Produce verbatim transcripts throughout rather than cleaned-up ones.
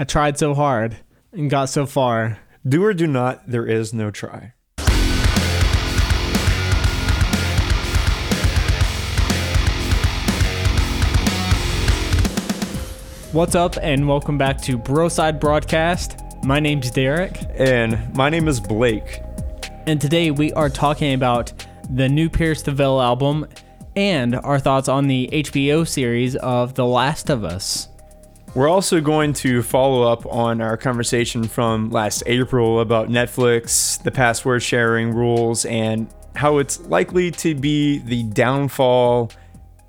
I tried so hard and got so far. Do or do not, there is no try. What's up and welcome back to Broside Broadcast. My name's Derek. And my name is Blake. And today we are talking about the new Pierce the Veil album and our thoughts on the H B O series of The Last of Us. We're also going to follow up on our conversation from last April about Netflix, the password sharing rules, and how it's likely to be the downfall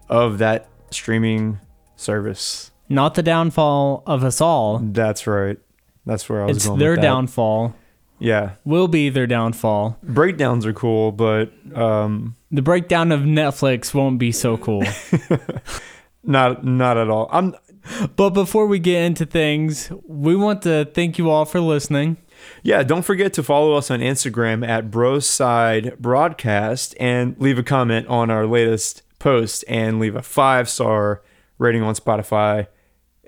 of that streaming service. Not the downfall of us all. That's right. That's where I was it's going with that. It's their downfall. Yeah. Will be their downfall. Breakdowns are cool, but... Um, the breakdown of Netflix won't be so cool. not not at all. I'm. But before we get into things, we want to thank you all for listening. Yeah, don't forget to follow us on Instagram at Broside Broadcast and leave a comment on our latest post and leave a five-star rating on Spotify.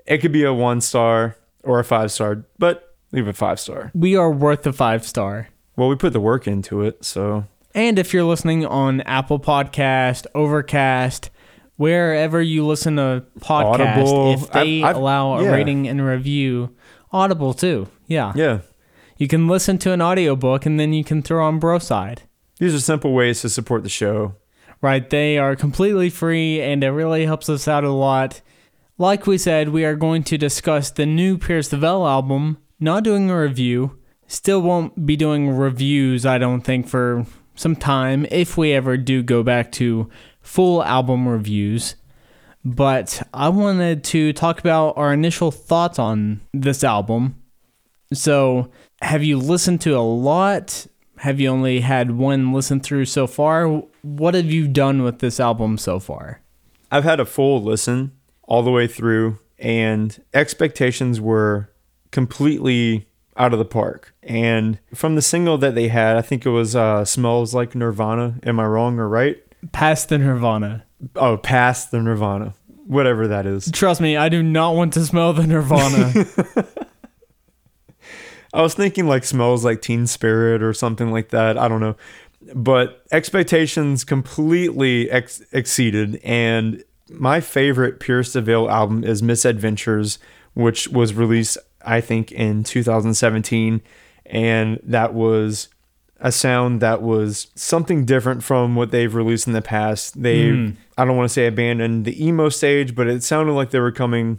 It could be a one-star or a five-star, but leave a five-star. We are worth a five-star. Well, we put the work into it, so... And if you're listening on Apple Podcast, Overcast, wherever you listen to podcasts, Audible. if they I've, I've, allow a yeah. rating and review, Audible too, yeah. Yeah. You can listen to an audiobook and then you can throw on Broside. These are simple ways to support the show. Right, they are completely free and it really helps us out a lot. Like we said, we are going to discuss the new Pierce the Veil album, not doing a review, still won't be doing reviews, I don't think, for some time, if we ever do go back to full album reviews. But I wanted to talk about our initial thoughts on this album. So, have you listened to a lot? Have you only had one listen through so far? What have you done with this album so far? I've had a full listen all the way through, and expectations were completely out of the park. And from the single that they had, I think it was uh, Smells Like Nirvana. Am I wrong or right? Past the Nirvana. Oh, Past the Nirvana. Whatever that is. Trust me, I do not want to smell the Nirvana. I was thinking like Smells Like Teen Spirit or something like that. I don't know. But expectations completely ex- exceeded. And my favorite Pierce the Veil album is Misadventures, which was released, I think, in two thousand seventeen, and that was a sound that was something different from what they've released in the past. They mm. I don't want to say abandoned the emo stage, but it sounded like they were coming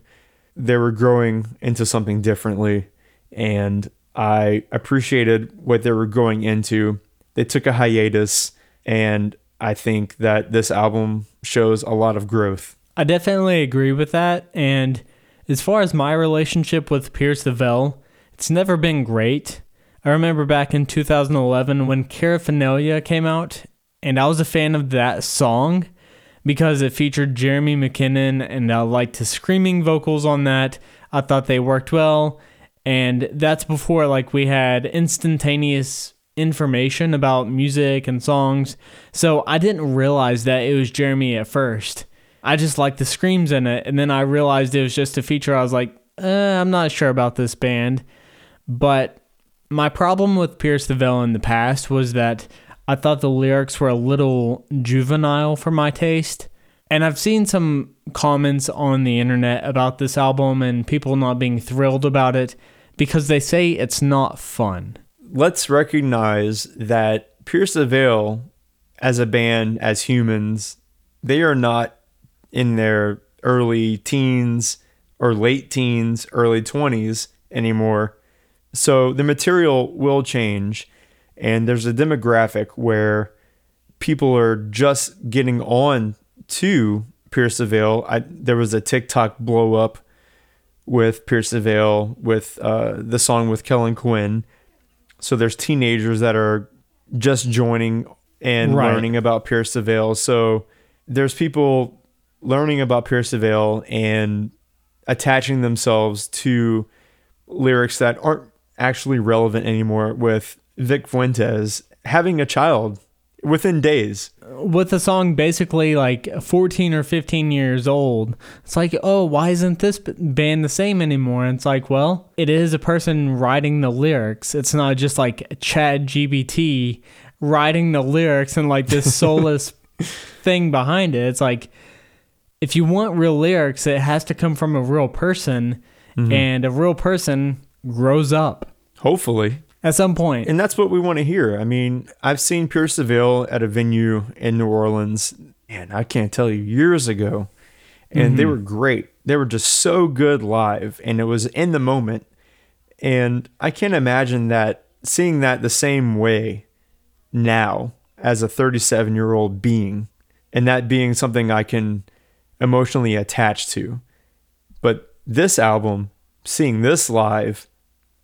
they were growing into something differently, and I appreciated what they were going into. They took a hiatus, and I think that this album shows a lot of growth. I definitely agree with that, and as far as my relationship with Pierce the Veil, it's never been great. I remember back in two thousand eleven when Paraphernalia came out, and I was a fan of that song because it featured Jeremy McKinnon, and I liked his screaming vocals on that. I thought they worked well, and that's before like we had instantaneous information about music and songs, so I didn't realize that it was Jeremy at first. I just liked the screams in it, and then I realized it was just a feature. I was like, uh, I'm not sure about this band. But my problem with Pierce the Veil in the past was that I thought the lyrics were a little juvenile for my taste. And I've seen some comments on the internet about this album and people not being thrilled about it because they say it's not fun. Let's recognize that Pierce the Veil, as a band, as humans, they are not in their early teens or late teens, early twenties anymore. So the material will change, and there's a demographic where people are just getting on to Pierce the Veil. I, there was a TikTok blow up with Pierce the Veil with uh, the song with Kellen Quinn. So there's teenagers that are just joining and right. learning about Pierce the Veil. So there's people learning about Pierce the Veil and attaching themselves to lyrics that aren't actually relevant anymore, with Vic Fuentes having a child within days. With a song basically like fourteen or fifteen years old, it's like, oh, why isn't this band the same anymore? And it's like, well, it is a person writing the lyrics. It's not just like Chat G P T writing the lyrics and like this soulless thing behind it. It's like, if you want real lyrics, it has to come from a real person, mm-hmm. and a real person grows up. Hopefully. At some point. And that's what we want to hear. I mean, I've seen Pierce the Veil at a venue in New Orleans, man, I can't tell you, years ago. And mm-hmm. they were great. They were just so good live. And it was in the moment. And I can't imagine that seeing that the same way now as a thirty-seven-year-old being. And that being something I can emotionally attach to. But this album, seeing this live,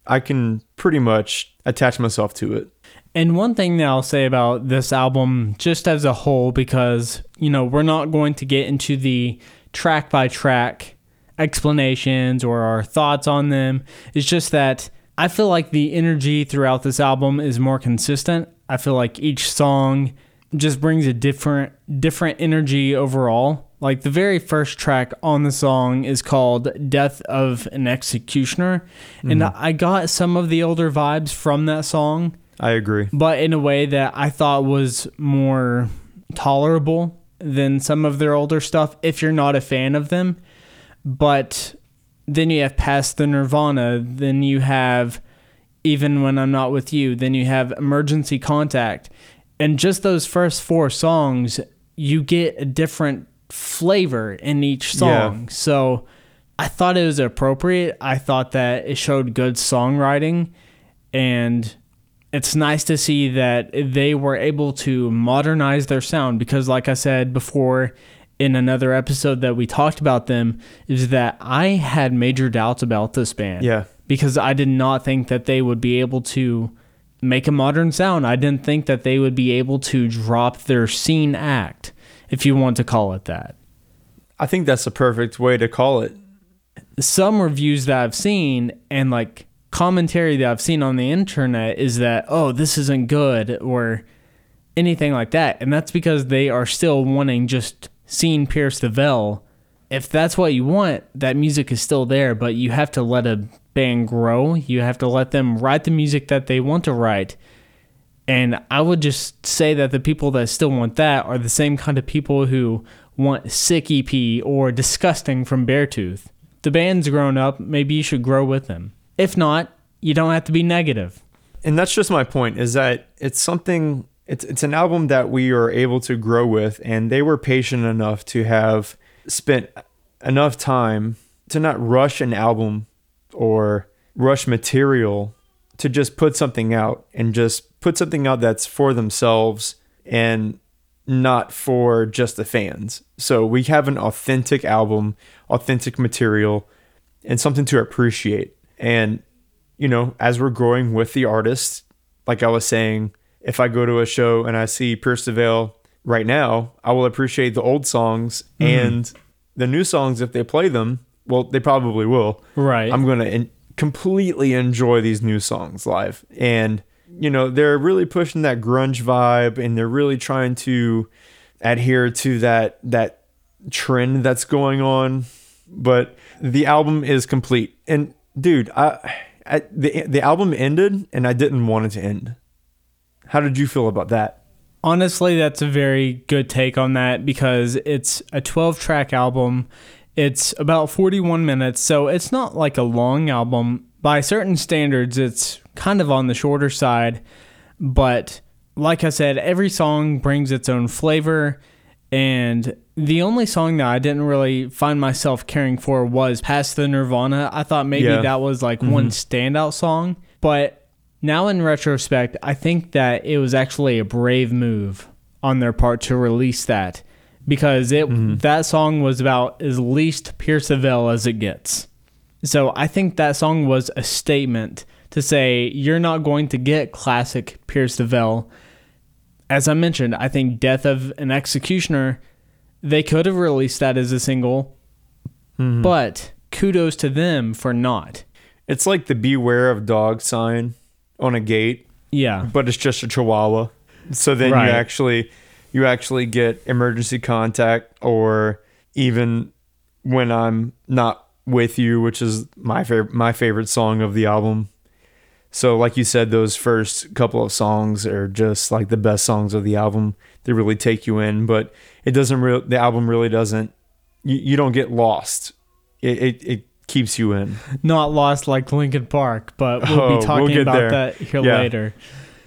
I can pretty much attach myself to it. And one thing that I'll say about this album just as a whole, because, you know, we're not going to get into the track by track explanations or our thoughts on them. It's just that I feel like the energy throughout this album is more consistent. I feel like each song just brings a different, different energy overall. Like the very first track on the song is called Death of an Executioner. Mm-hmm. And I got some of the older vibes from that song. I agree. But in a way that I thought was more tolerable than some of their older stuff if you're not a fan of them. But then you have Past the Nirvana. Then you have Even When I'm Not With You. Then you have Emergency Contact. And just those first four songs, you get a different flavor in each song. Yeah. So I thought it was appropriate. I thought that it showed good songwriting, and it's nice to see that they were able to modernize their sound, because like I said before in another episode that we talked about them, is that I had major doubts about this band. Yeah. Because I did not think that they would be able to make a modern sound. I didn't think that they would be able to drop their scene act, if you want to call it that. I think that's the perfect way to call it. Some reviews that I've seen and like commentary that I've seen on the internet is that, oh, this isn't good or anything like that. And that's because they are still wanting just scene Pierce the Veil. If that's what you want, that music is still there, but you have to let a band grow. You have to let them write the music that they want to write. And I would just say that the people that still want that are the same kind of people who want Sick E P or Disgusting from Beartooth. The band's grown up. Maybe you should grow with them. If not, you don't have to be negative. And that's just my point, is that it's something, it's it's an album that we are able to grow with, and they were patient enough to have spent enough time to not rush an album or rush material, to just put something out and just put something out that's for themselves and not for just the fans. So we have an authentic album, authentic material, and something to appreciate. And, you know, as we're growing with the artists, like I was saying, if I go to a show and I see Pierce the Veil right now, I will appreciate the old songs, mm-hmm. and the new songs, if they play them, well, they probably will. Right. I'm going to... In- completely enjoy these new songs live. And, you know, they're really pushing that grunge vibe, and they're really trying to adhere to that that trend that's going on. But the album is complete. And dude, I, I the the album ended, and I didn't want it to end. How did you feel about that? Honestly, that's a very good take on that, because it's a twelve-track album. It's about forty-one minutes, so it's not like a long album. By certain standards, it's kind of on the shorter side, but like I said, every song brings its own flavor, and the only song that I didn't really find myself caring for was Past the Nirvana. I thought maybe yeah. that was like mm-hmm. one standout song, but now in retrospect, I think that it was actually a brave move on their part to release that. Because it mm-hmm. that song was about as least Pierce the Veil as it gets. So I think that song was a statement to say, you're not going to get classic Pierce the Veil. As I mentioned, I think Death of an Executioner, they could have released that as a single, mm-hmm. but kudos to them for not. It's like the beware of dog sign on a gate. Yeah. But it's just a chihuahua. So then right. you actually you actually get Emergency Contact or Even When I'm Not With You, which is my favorite my favorite song of the album. So like you said, those first couple of songs are just like the best songs of the album. They really take you in, but it doesn't re- the album really doesn't you, you don't get lost. It, it it keeps you in. Not lost like Linkin Park, but we'll oh, be talking we'll about there. that here yeah. later.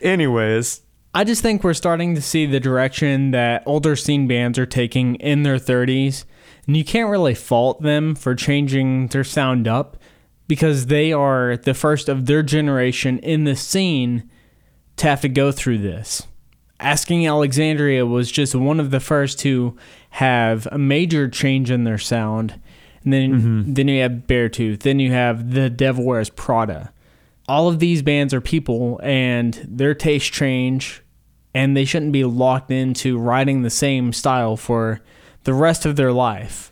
Anyways, I just think we're starting to see the direction that older scene bands are taking in their thirties, and you can't really fault them for changing their sound up, because they are the first of their generation in the scene to have to go through this. Asking Alexandria was just one of the first to have a major change in their sound. And then, mm-hmm. then you have Beartooth. Then you have The Devil Wears Prada. All of these bands are people, and their tastes change, and they shouldn't be locked into writing the same style for the rest of their life.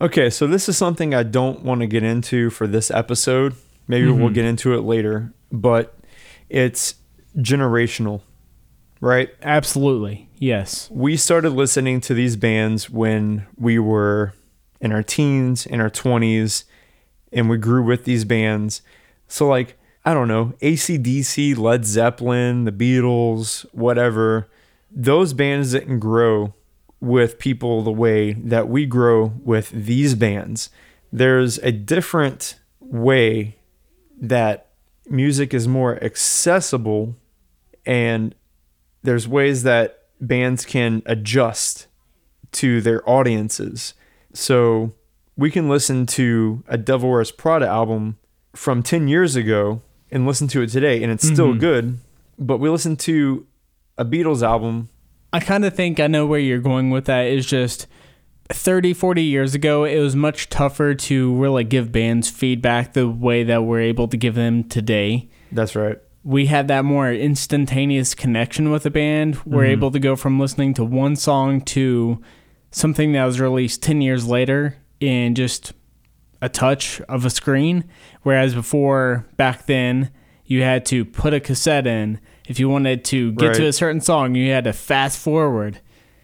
Okay, so this is something I don't want to get into for this episode. Maybe mm-hmm. we'll get into it later, but it's generational, right? Absolutely, yes. We started listening to these bands when we were in our teens, in our twenties, and we grew with these bands. So like, I don't know, A C D C, Led Zeppelin, The Beatles, whatever, those bands didn't grow with people the way that we grow with these bands. There's a different way that music is more accessible, and there's ways that bands can adjust to their audiences. So we can listen to a Devil Wears Prada album from ten years ago and listen to it today, and it's mm-hmm. still good, but we listen to a Beatles album. I kind of think I know where you're going with that. Is just thirty, forty years ago, it was much tougher to really give bands feedback the way that we're able to give them today. That's right. We had that more instantaneous connection with a band. Mm-hmm. We're able to go from listening to one song to something that was released ten years later in just a touch of a screen. Whereas before, back then, you had to put a cassette in. If you wanted to get right. to a certain song, you had to fast forward.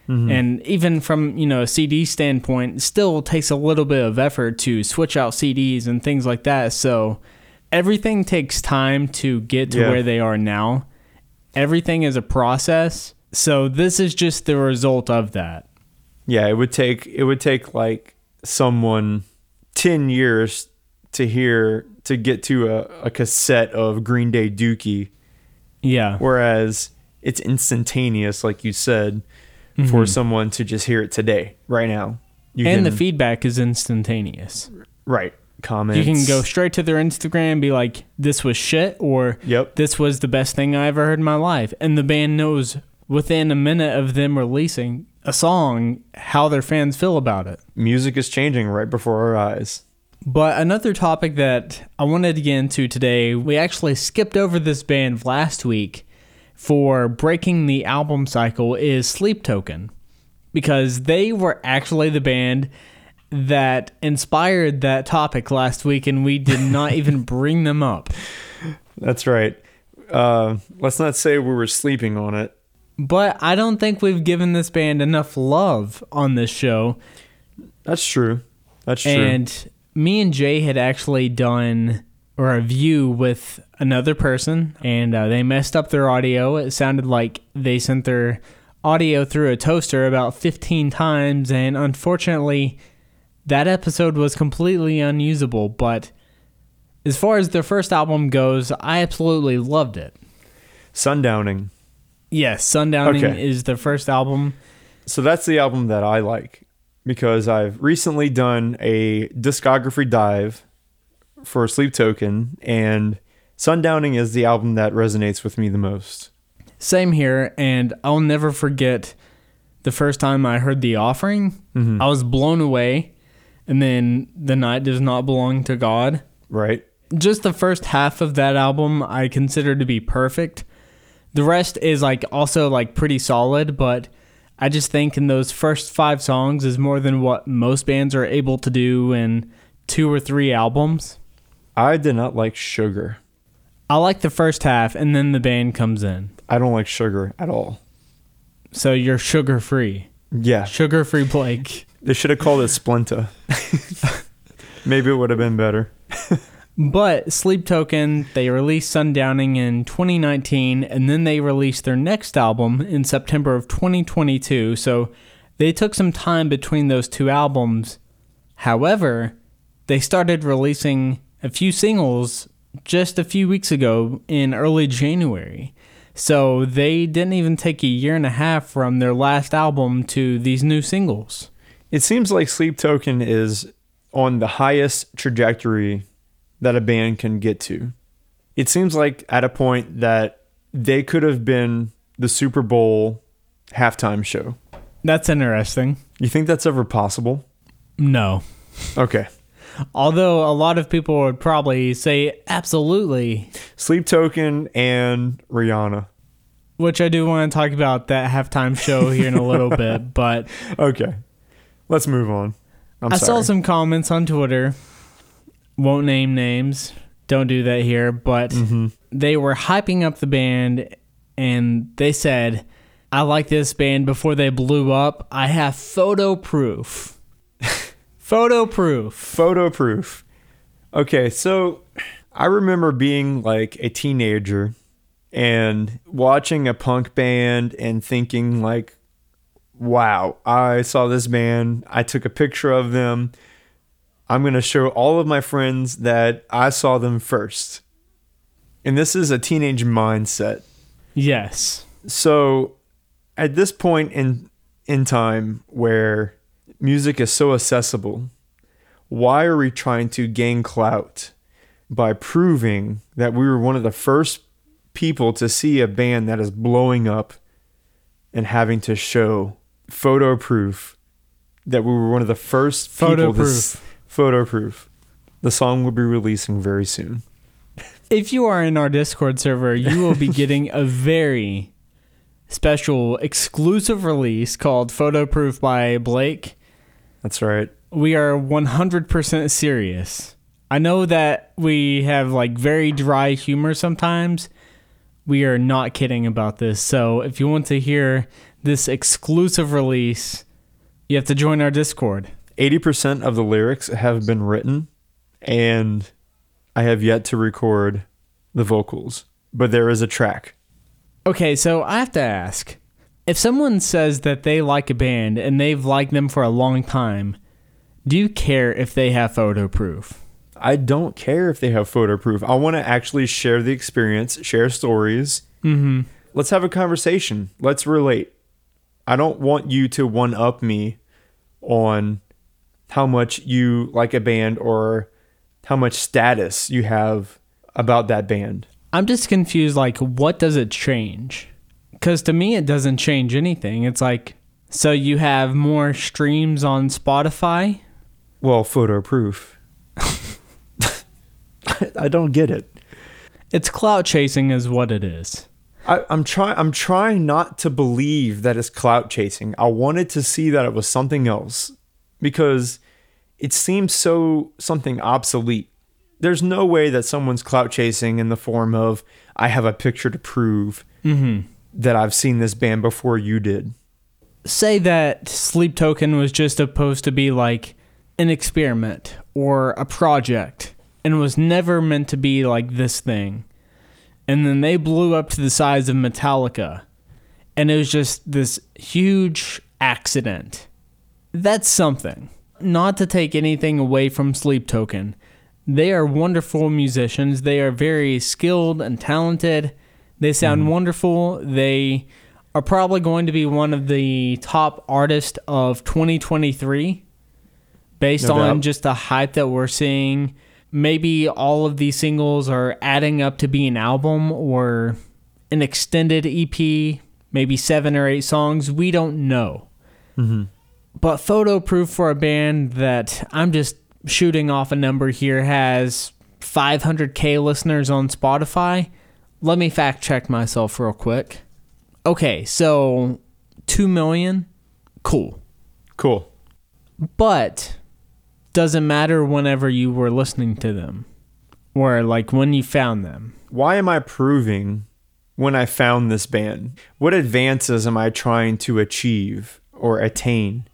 Mm-hmm. And even from, you know, a C D standpoint, it still takes a little bit of effort to switch out C Ds and things like that. So everything takes time to get to yeah. where they are now. Everything is a process. So this is just the result of that. Yeah, it would take it would take like someone ten years to hear to get to a, a cassette of Green Day Dookie. Yeah. Whereas it's instantaneous, like you said, mm-hmm. for someone to just hear it today, right now. You and can, the feedback is instantaneous. Right. Comments. You can go straight to their Instagram and be like, this was shit, or yep. this was the best thing I ever heard in my life. And the band knows within a minute of them releasing a song how their fans feel about it. Music is changing right before our eyes. But another topic that I wanted to get into today, we actually skipped over this band last week for breaking the album cycle, is Sleep Token. Because they were actually the band that inspired that topic last week, and we did not even bring them up. That's right. Uh, let's not say we were sleeping on it. But I don't think we've given this band enough love on this show. That's true. That's true. And me and Jay had actually done a review with another person, and uh, they messed up their audio. It sounded like they sent their audio through a toaster about fifteen times, and unfortunately, that episode was completely unusable. But as far as their first album goes, I absolutely loved it. Sundowning. Yes, Sundowning okay. is their first album. So that's the album that I like, because I've recently done a discography dive for Sleep Token, and Sundowning is the album that resonates with me the most. Same here, and I'll never forget the first time I heard The Offering. Mm-hmm. I was blown away, and then The Night Does Not Belong to God. Right. Just the first half of that album I consider to be perfect. The rest is like also like pretty solid, but I just think in those first five songs is more than what most bands are able to do in two or three albums. I did not like Sugar. I like the first half, and then the band comes in. I don't like Sugar at all. So you're sugar free. Yeah. Sugar free Blake. They should have called it Splenda. Maybe it would have been better. But Sleep Token, they released Sundowning in twenty nineteen, and then they released their next album in September of twenty twenty-two. So they took some time between those two albums. However, they started releasing a few singles just a few weeks ago in early January. So they didn't even take a year and a half from their last album to these new singles. It seems like Sleep Token is on the highest trajectory that a band can get to. It seems like at a point that they could have been the Super Bowl halftime show. That's interesting. You think that's ever possible? No. Okay. Although a lot of people would probably say absolutely. Sleep Token and Rihanna. Which I do want to talk about that halftime show here in a little bit, but... Okay. Let's move on. I'm I sorry. saw some comments on Twitter. Won't name names. Don't do that here. But mm-hmm. They were hyping up the band, and they said, I like this band before they blew up. I have photo proof. Photo proof. Photo proof. Okay, so I remember being like a teenager and watching a punk band and thinking like, wow, I saw this band. I took a picture of them. I'm going to show all of my friends that I saw them first. And this is a teenage mindset. Yes. So at this point in in time where music is so accessible, why are we trying to gain clout by proving that we were one of the first people to see a band that is blowing up and having to show photo proof that we were one of the first photo people proof. to s- photo proof. The song will be releasing very soon. If you are in our Discord server, you will be getting a very special exclusive release called Photo Proof by Blake. That's right. We are one hundred percent serious. I know that we have like very dry humor sometimes. We are not kidding about this. So if you want to hear this exclusive release, you have to join our Discord. eighty percent of the lyrics have been written, and I have yet to record the vocals, but there is a track. Okay, so I have to ask, if someone says that they like a band and they've liked them for a long time, do you care if they have photo proof? I don't care if they have photo proof. I want to actually share the experience, share stories. Mm-hmm. Let's have a conversation. Let's relate. I don't want you to one-up me on how much you like a band or how much status you have about that band. I'm just confused, like, what does it change? Because to me, it doesn't change anything. It's like, so you have more streams on Spotify? Well, photo proof. I don't get it. It's clout chasing is what it is. I, I'm, try, I'm trying not to believe that it's clout chasing. I wanted to see that it was something else because it seems so something obsolete. There's no way that someone's clout chasing in the form of, I have a picture to prove mm-hmm. that I've seen this band before you did. Say that Sleep Token was just supposed to be like an experiment or a project and was never meant to be like this thing. And then they blew up to the size of Metallica. And it was just this huge accident. That's something. Not to take anything away from Sleep Token. They are wonderful musicians. They are very skilled and talented. They sound mm. wonderful. They are probably going to be one of the top artists of twenty twenty-three based no on doubt. just the hype that we're seeing. Maybe all of these singles are adding up to be an album or an extended E P, maybe seven or eight songs. We don't know. Mm-hmm. But photo proof for a band that I'm just... shooting off a number here has five hundred thousand listeners on Spotify. Let me fact check myself real quick. Okay, so two million. Cool. Cool. But doesn't matter whenever you were listening to them or like when you found them. Why am I proving when I found this band? What advances am I trying to achieve or attain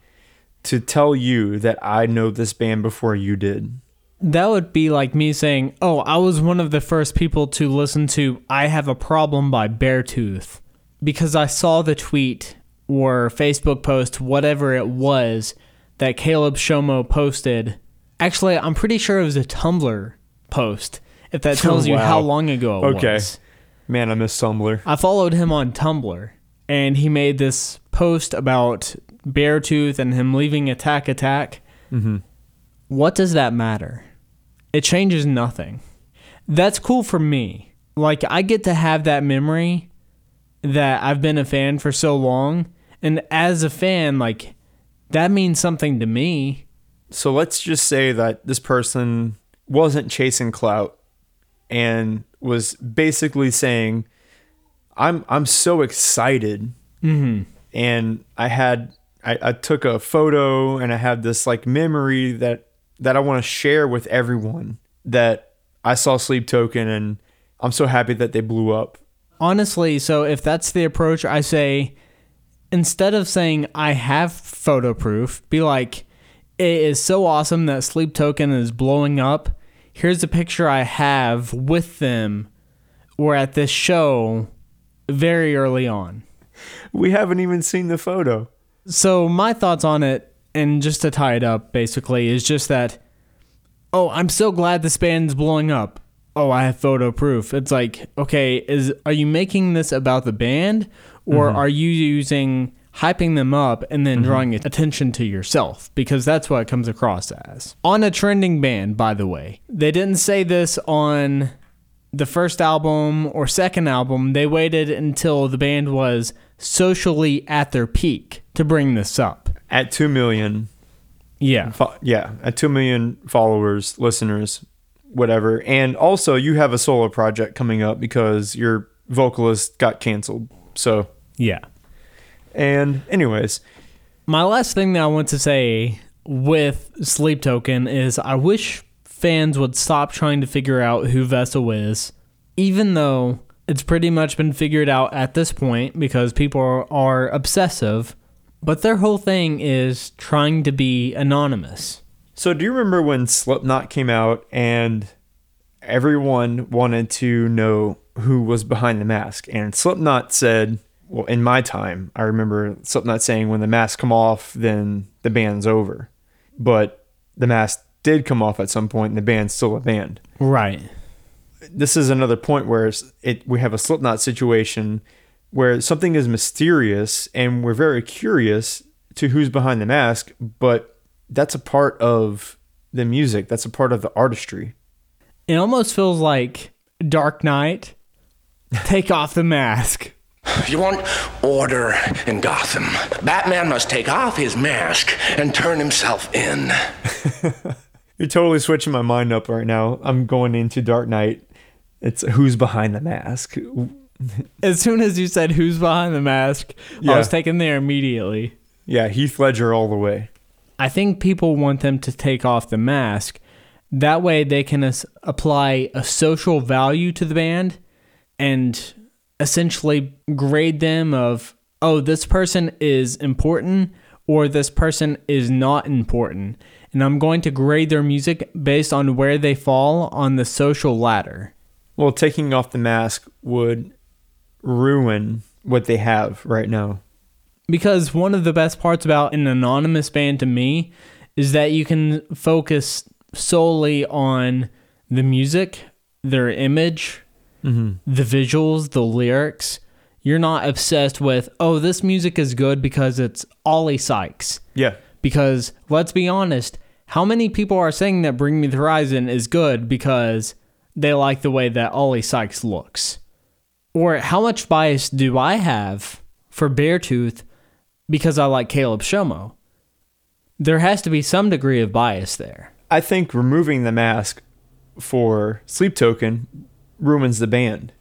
to tell you that I know this band before you did? That would be like me saying, oh, I was one of the first people to listen to I Have a Problem by Beartooth because I saw the tweet or Facebook post, whatever it was, that Caleb Shomo posted. Actually, I'm pretty sure it was a Tumblr post, if that tells wow. you how long ago it okay. was. Man, I miss Tumblr. I followed him on Tumblr, and he made this post about Beartooth and him leaving Attack Attack. Mm-hmm. What does that matter? It changes nothing. That's cool for me. Like, I get to have that memory that I've been a fan for so long. And as a fan, like, that means something to me. So let's just say that this person wasn't chasing clout and was basically saying, I'm I'm so excited. Mm-hmm. And I had, I, I took a photo and I had this like memory that, that I want to share with everyone that I saw Sleep Token and I'm so happy that they blew up. Honestly, so if that's the approach, I say, instead of saying I have photo proof, be like, it is so awesome that Sleep Token is blowing up. Here's a picture I have with them. We're at this show very early on. We haven't even seen the photo. So my thoughts on it, and just to tie it up, basically, is just that, oh, I'm so glad this band's blowing up. Oh, I have photo proof. It's like, okay, is are you making this about the band, or mm-hmm. are you using hyping them up and then mm-hmm. drawing attention to yourself? Because that's what it comes across as. On a trending band, by the way, they didn't say this on the first album or second album. They waited until the band was socially at their peak to bring this up. At two million. Yeah. Fo- yeah. At two million followers, listeners, whatever. And also you have a solo project coming up because your vocalist got canceled. So yeah. And anyways, my last thing that I want to say with Sleep Token is I wish fans would stop trying to figure out who Vessel is, even though it's pretty much been figured out at this point because people are, are obsessive, but their whole thing is trying to be anonymous. So do you remember when Slipknot came out and everyone wanted to know who was behind the mask? And Slipknot said, well, in my time, I remember Slipknot saying when the mask come off, then the band's over. But the mask did come off at some point and the band's still a band. Right. This is another point where it's, it we have a Slipknot situation where something is mysterious and we're very curious to who's behind the mask, but that's a part of the music. That's a part of the artistry. It almost feels like Dark Knight, take off the mask. You want order in Gotham. Batman must take off his mask and turn himself in. You're totally switching my mind up right now. I'm going into Dark Knight. It's who's behind the mask. As soon as you said who's behind the mask, yeah. I was taken there immediately. Yeah, Heath Ledger all the way. I think people want them to take off the mask. That way they can as- apply a social value to the band and essentially grade them of, oh, this person is important or this person is not important. And I'm going to grade their music based on where they fall on the social ladder. Well, taking off the mask would ruin what they have right now. Because one of the best parts about an anonymous band to me is that you can focus solely on the music, their image, mm-hmm. the visuals, the lyrics. You're not obsessed with, oh, this music is good because it's Ollie Sykes. Yeah. Because let's be honest, how many people are saying that Bring Me the Horizon is good because they like the way that Ollie Sykes looks? Or how much bias do I have for Beartooth because I like Caleb Shomo? There has to be some degree of bias there. I think removing the mask for Sleep Token ruins the band.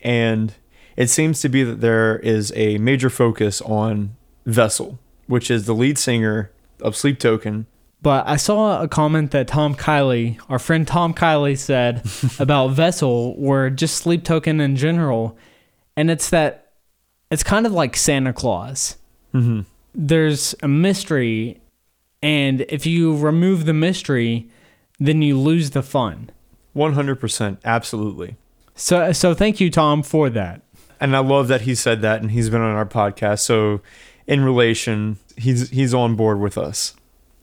And it seems to be that there is a major focus on Vessel, which is the lead singer of Sleep Token. But I saw a comment that Tom Kiley, our friend Tom Kiley, said about Vessel or just Sleep Token in general. And it's that it's kind of like Santa Claus. Mm-hmm. There's a mystery, and if you remove the mystery, then you lose the fun. one hundred percent. Absolutely. So, so thank you, Tom, for that. And I love that he said that, and he's been on our podcast. So in relation, he's he's on board with us.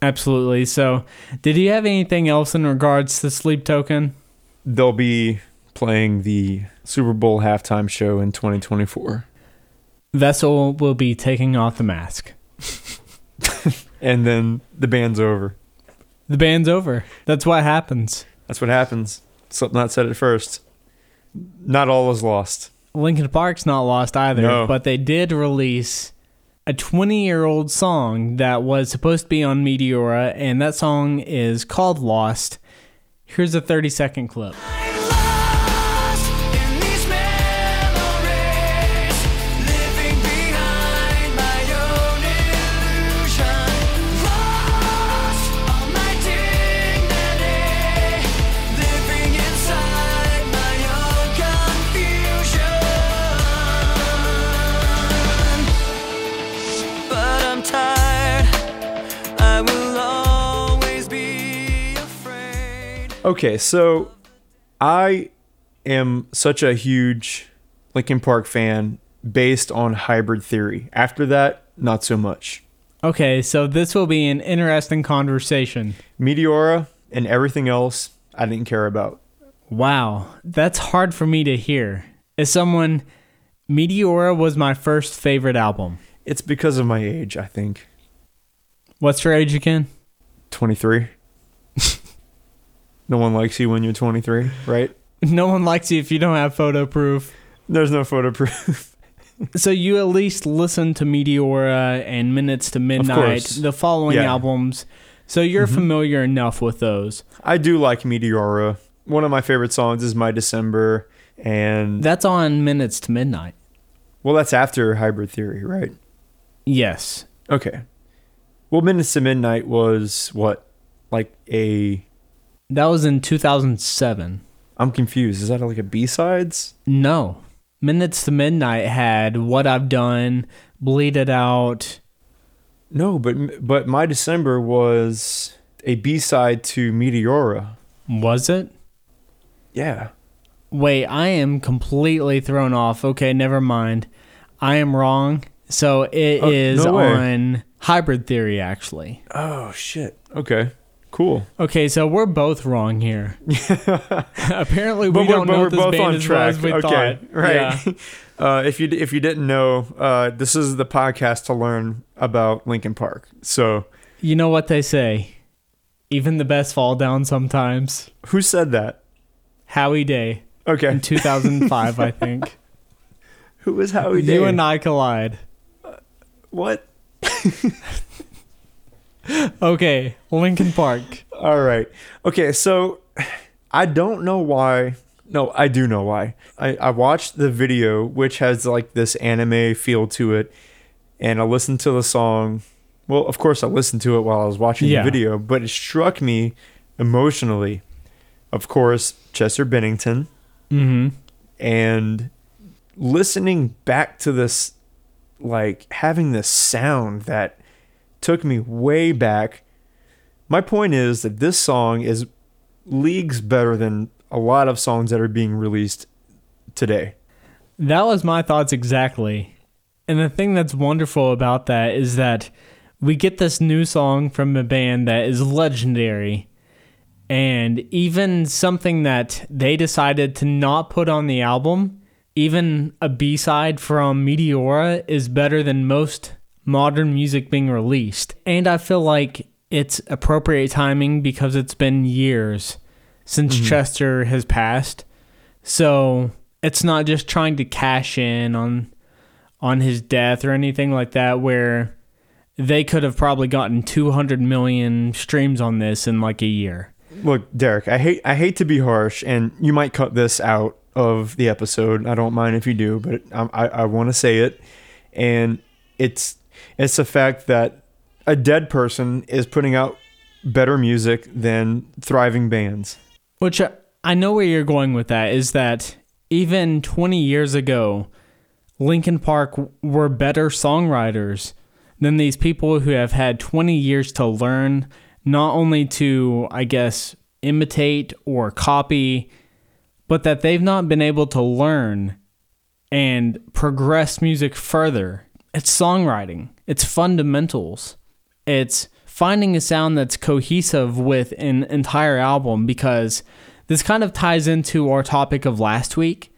Absolutely. So did you have anything else in regards to Sleep Token? They'll be playing the Super Bowl halftime show in twenty twenty-four. Vessel will be taking off the mask. And then the band's over. The band's over. That's what happens. That's what happens. Slipknot said it first. Not all is lost. Linkin Park's not lost either, no. But they did release a twenty-year-old song that was supposed to be on Meteora, and that song is called Lost. Here's a thirty-second clip. Okay, so I am such a huge Linkin Park fan based on Hybrid Theory. After that, not so much. Okay, so this will be an interesting conversation. Meteora and everything else I didn't care about. Wow, that's hard for me to hear. As someone, Meteora was my first favorite album. It's because of my age, I think. What's your age again? twenty-three. No one likes you when you're twenty-three, right? No one likes you if you don't have photo proof. There's no photo proof. So you at least listened to Meteora and Minutes to Midnight, the following yeah. albums. So you're mm-hmm. familiar enough with those. I do like Meteora. One of my favorite songs is My December. And that's on Minutes to Midnight. Well, that's after Hybrid Theory, right? Yes. Okay. Well, Minutes to Midnight was what? Like a... That was in two thousand seven. I'm confused. Is that like a B-sides? No. Minutes to Midnight had What I've Done, Bleed It Out. No, but but My December was a B-side to Meteora. Was it? Yeah. Wait, I am completely thrown off. Okay, never mind. I am wrong. So it oh, is no on Hybrid Theory, actually. Oh, shit. Okay. Cool. Okay, so we're both wrong here. Apparently, we don't know this band as well as we thought. Okay, right. Yeah. Uh, if you if you didn't know, uh, this is the podcast to learn about Linkin Park. So you know what they say: even the best fall down sometimes. Who said that? Howie Day. Okay. In two thousand five, I think. Who was Howie Day? You and I collide. Uh, what? Okay, Linkin Park. All right. Okay, so I don't know why. No, I do know why. I, I watched the video, which has like this anime feel to it, and I listened to the song. Well, of course, I listened to it while I was watching yeah. the video, but it struck me emotionally. Of course, Chester Bennington. Mm-hmm. And listening back to this, like having this sound that took me way back. My point is that this song is leagues better than a lot of songs that are being released today. That was my thoughts exactly. And the thing that's wonderful about that is that we get this new song from a band that is legendary. And even something that they decided to not put on the album, even a B-side from Meteora, is better than most modern music being released. And I feel like it's appropriate timing because it's been years since mm-hmm. Chester has passed. So it's not just trying to cash in on on his death or anything like that, where they could have probably gotten two hundred million streams on this in like a year. Look, Derek, I hate I hate to be harsh, and you might cut this out of the episode. I don't mind if you do, but I, I, I want to say it. And it's It's the fact that a dead person is putting out better music than thriving bands. Which I know where you're going with that is that even twenty years ago, Linkin Park were better songwriters than these people who have had twenty years to learn, not only to, I guess, imitate or copy, but that they've not been able to learn and progress music further. It's songwriting. It's fundamentals. It's finding a sound that's cohesive with an entire album, because this kind of ties into our topic of last week,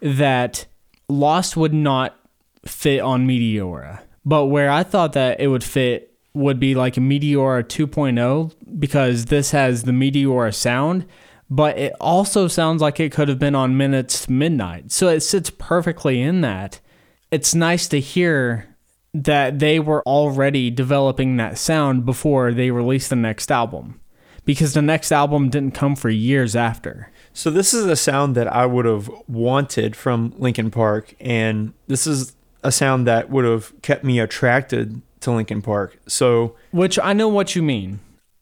that Lost would not fit on Meteora. But where I thought that it would fit would be like a Meteora two point oh, because this has the Meteora sound, but it also sounds like it could have been on Minutes to Midnight. So it sits perfectly in that. It's nice to hear that they were already developing that sound before they released the next album, because the next album didn't come for years after. So this is a sound that I would have wanted from Linkin Park, and this is a sound that would have kept me attracted to Linkin Park. So, which I know what you mean.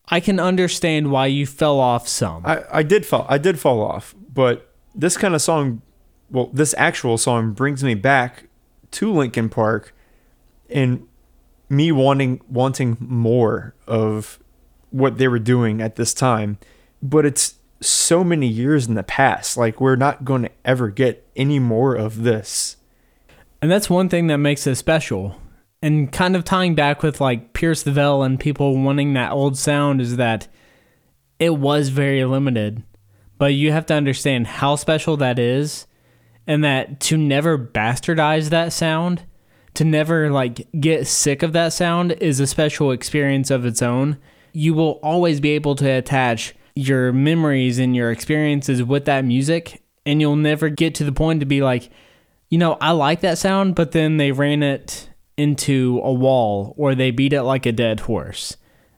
I can understand why you fell off some. I, I did fall. I did fall off, but this kind of song, well, this actual song brings me back to Linkin Park, and me wanting wanting more of what they were doing at this time. But it's so many years in the past. Like, we're not going to ever get any more of this. And that's one thing that makes it special. And kind of tying back with like Pierce the Veil and people wanting that old sound, is that it was very limited. But you have to understand how special that is, and that to never bastardize that sound, to never like get sick of that sound, is a special experience of its own. You will always be able to attach your memories and your experiences with that music, and you'll never get to the point to be like, you know, I like that sound, but then they ran it into a wall, or they beat it like a dead horse.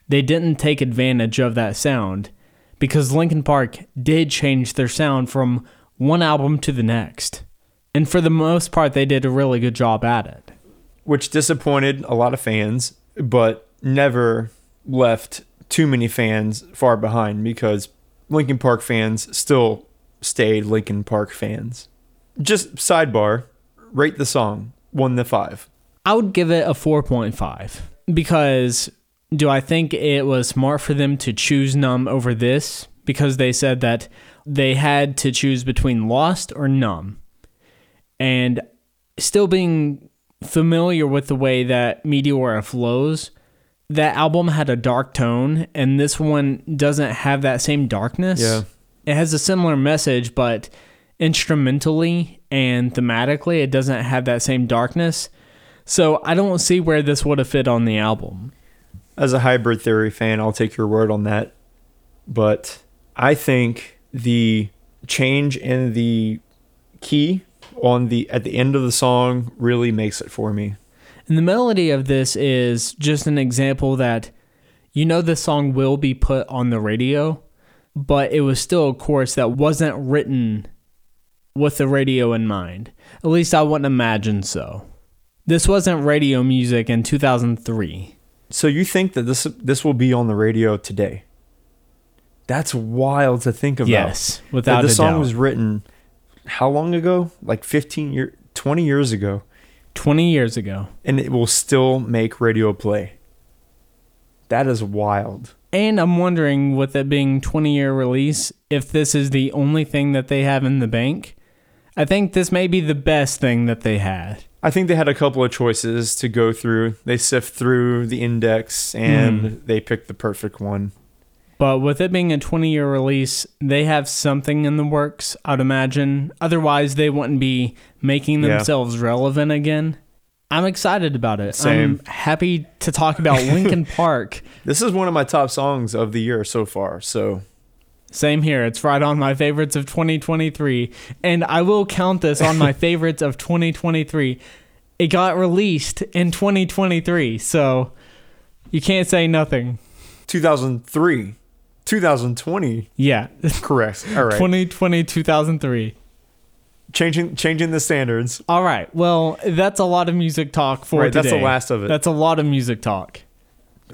They didn't take advantage of that sound, because Linkin Park did change their sound from one album to the next. And for the most part, they did a really good job at it. Which disappointed a lot of fans, but never left too many fans far behind, because Linkin Park fans still stayed Linkin Park fans. Just sidebar, rate the song one to five. I would give it a four point five, because do I think it was smart for them to choose Numb over this? Because they said that they had to choose between Lost or Numb. And still being familiar with the way that Meteora flows, that album had a dark tone, and this one doesn't have that same darkness. Yeah. It has a similar message, but instrumentally and thematically, it doesn't have that same darkness. So I don't see where this would have fit on the album. As a Hybrid Theory fan, I'll take your word on that. But I think the change in the key on the at the end of the song really makes it for me. And the melody of this is just an example that, you know, this song will be put on the radio, but it was still a chorus that wasn't written with the radio in mind. At least I wouldn't imagine so. This wasn't radio music in two thousand three. So you think that this this will be on the radio today? That's wild to think about. Yes, without a doubt. This song was written how long ago? Like fifteen years, twenty years ago. twenty years ago. And it will still make radio play. That is wild. And I'm wondering, with it being twenty-year release, if this is the only thing that they have in the bank. I think this may be the best thing that they had. I think they had a couple of choices to go through. They sift through the index, and mm. they picked the perfect one. But with it being a twenty-year release, they have something in the works, I'd imagine. Otherwise, they wouldn't be making themselves yeah. relevant again. I'm excited about it. Same. I'm happy to talk about Linkin Park. This is one of my top songs of the year so far, so... Same here. It's right on my favorites of twenty twenty-three. And I will count this on my favorites of twenty twenty-three. It got released in twenty twenty-three, so you can't say nothing. two thousand three. two thousand twenty. Yeah. Correct. All right. twenty twenty, two thousand three. Changing changing the standards. All right. Well, that's a lot of music talk for right, today. That's the last of it. That's a lot of music talk.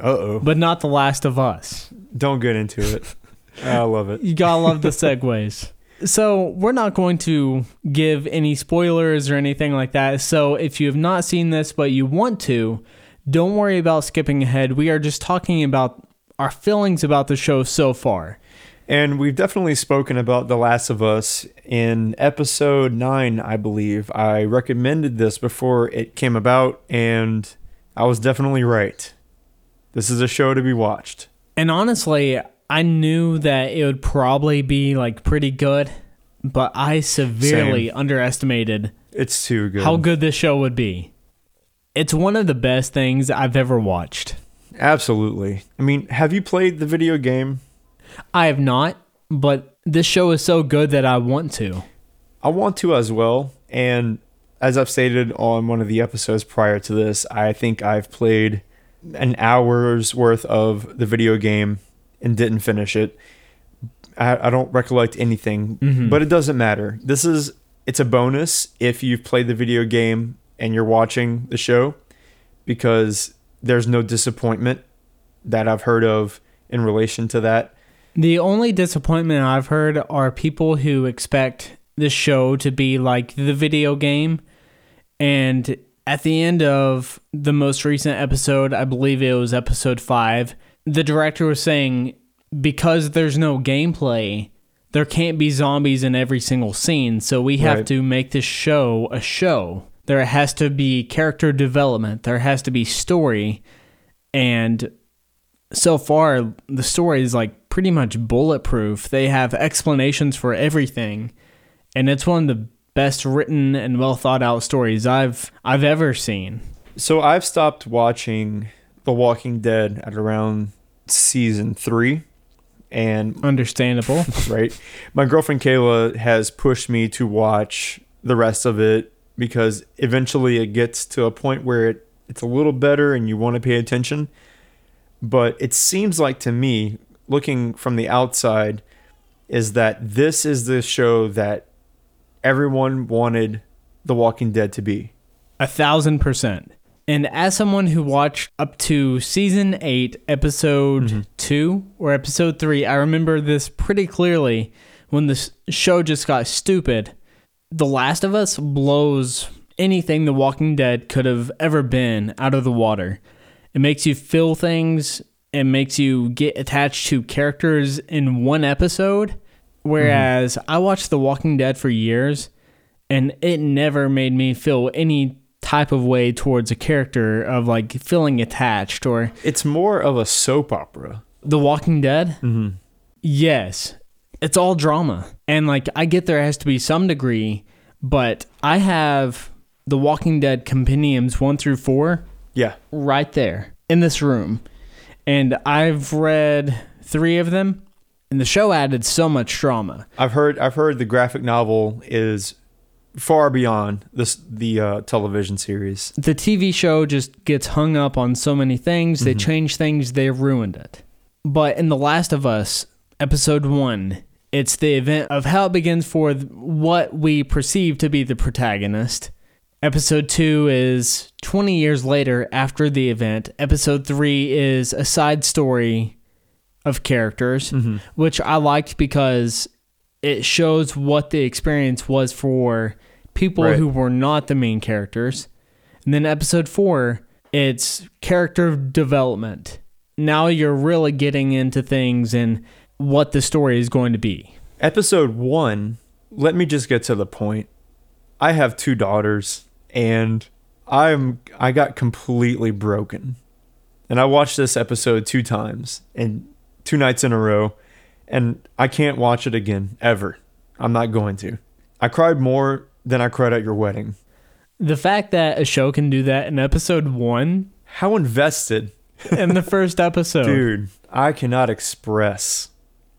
Uh-oh. But not The Last of Us. Don't get into it. I love it. You gotta love the segues. So we're not going to give any spoilers or anything like that. So if you have not seen this, but you want to, don't worry about skipping ahead. We are just talking about our feelings about the show so far. And we've definitely spoken about The Last of Us in episode nine, I believe. I recommended this before it came about, and I was definitely right. This is a show to be watched. And honestly, I knew that it would probably be like pretty good, but I severely Same. underestimated it's too good. how good this show would be. It's one of the best things I've ever watched. Absolutely. I mean, have you played the video game? I have not, but this show is so good that I want to. I want to as well. And as I've stated on one of the episodes prior to this, I think I've played an hour's worth of the video game and didn't finish it. I, I don't recollect anything, mm-hmm. but it doesn't matter. This is, it's a bonus if you've played the video game and you're watching the show, because there's no disappointment that I've heard of in relation to that. The only disappointment I've heard are people who expect this show to be like the video game. And at the end of the most recent episode, I believe it was episode five, the director was saying, because there's no gameplay, there can't be zombies in every single scene. So we have right. to make this show a show. There has to be character development. There has to be story. And so far, the story is like pretty much bulletproof. They have explanations for everything. And it's one of the best written and well thought out stories I've I've ever seen. So I've stopped watching The Walking Dead at around season three, and understandable, right? My girlfriend Kayla has pushed me to watch the rest of it because eventually it gets to a point where it, it's a little better and you want to pay attention. But it seems like to me, looking from the outside, is that this is the show that everyone wanted The Walking Dead to be. A thousand percent. And as someone who watched up to season eight, episode mm-hmm. two or episode three, I remember this pretty clearly when the show just got stupid. The Last of Us blows anything The Walking Dead could have ever been out of the water. It makes you feel things. It makes you get attached to characters in one episode. Whereas mm-hmm. I watched The Walking Dead for years, and it never made me feel any type of way towards a character of like feeling attached. Or it's more of a soap opera, The Walking Dead. Mm-hmm. Yes, it's all drama, and like I get there has to be some degree, but I have The Walking Dead compendiums one through four yeah right there in this room, and I've read three of them, and the show added so much drama. I've heard I've heard the graphic novel is far beyond this, the uh, television series. The T V show just gets hung up on so many things. Mm-hmm. They change things. They ruined it. But in The Last of Us, episode one, it's the event of how it begins for what we perceive to be the protagonist. Episode two is twenty years later after the event. Episode three is a side story of characters, mm-hmm. which I liked because it shows what the experience was for people right. who were not the main characters. And then episode four, it's character development. Now you're really getting into things and what the story is going to be. Episode one, let me just get to the point. I have two daughters, and I'm I got completely broken. And I watched this episode two times and two nights in a row. And I can't watch it again, ever. I'm not going to. I cried more than I cried at your wedding. The fact that a show can do that in episode one. How invested. In the first episode. Dude, I cannot express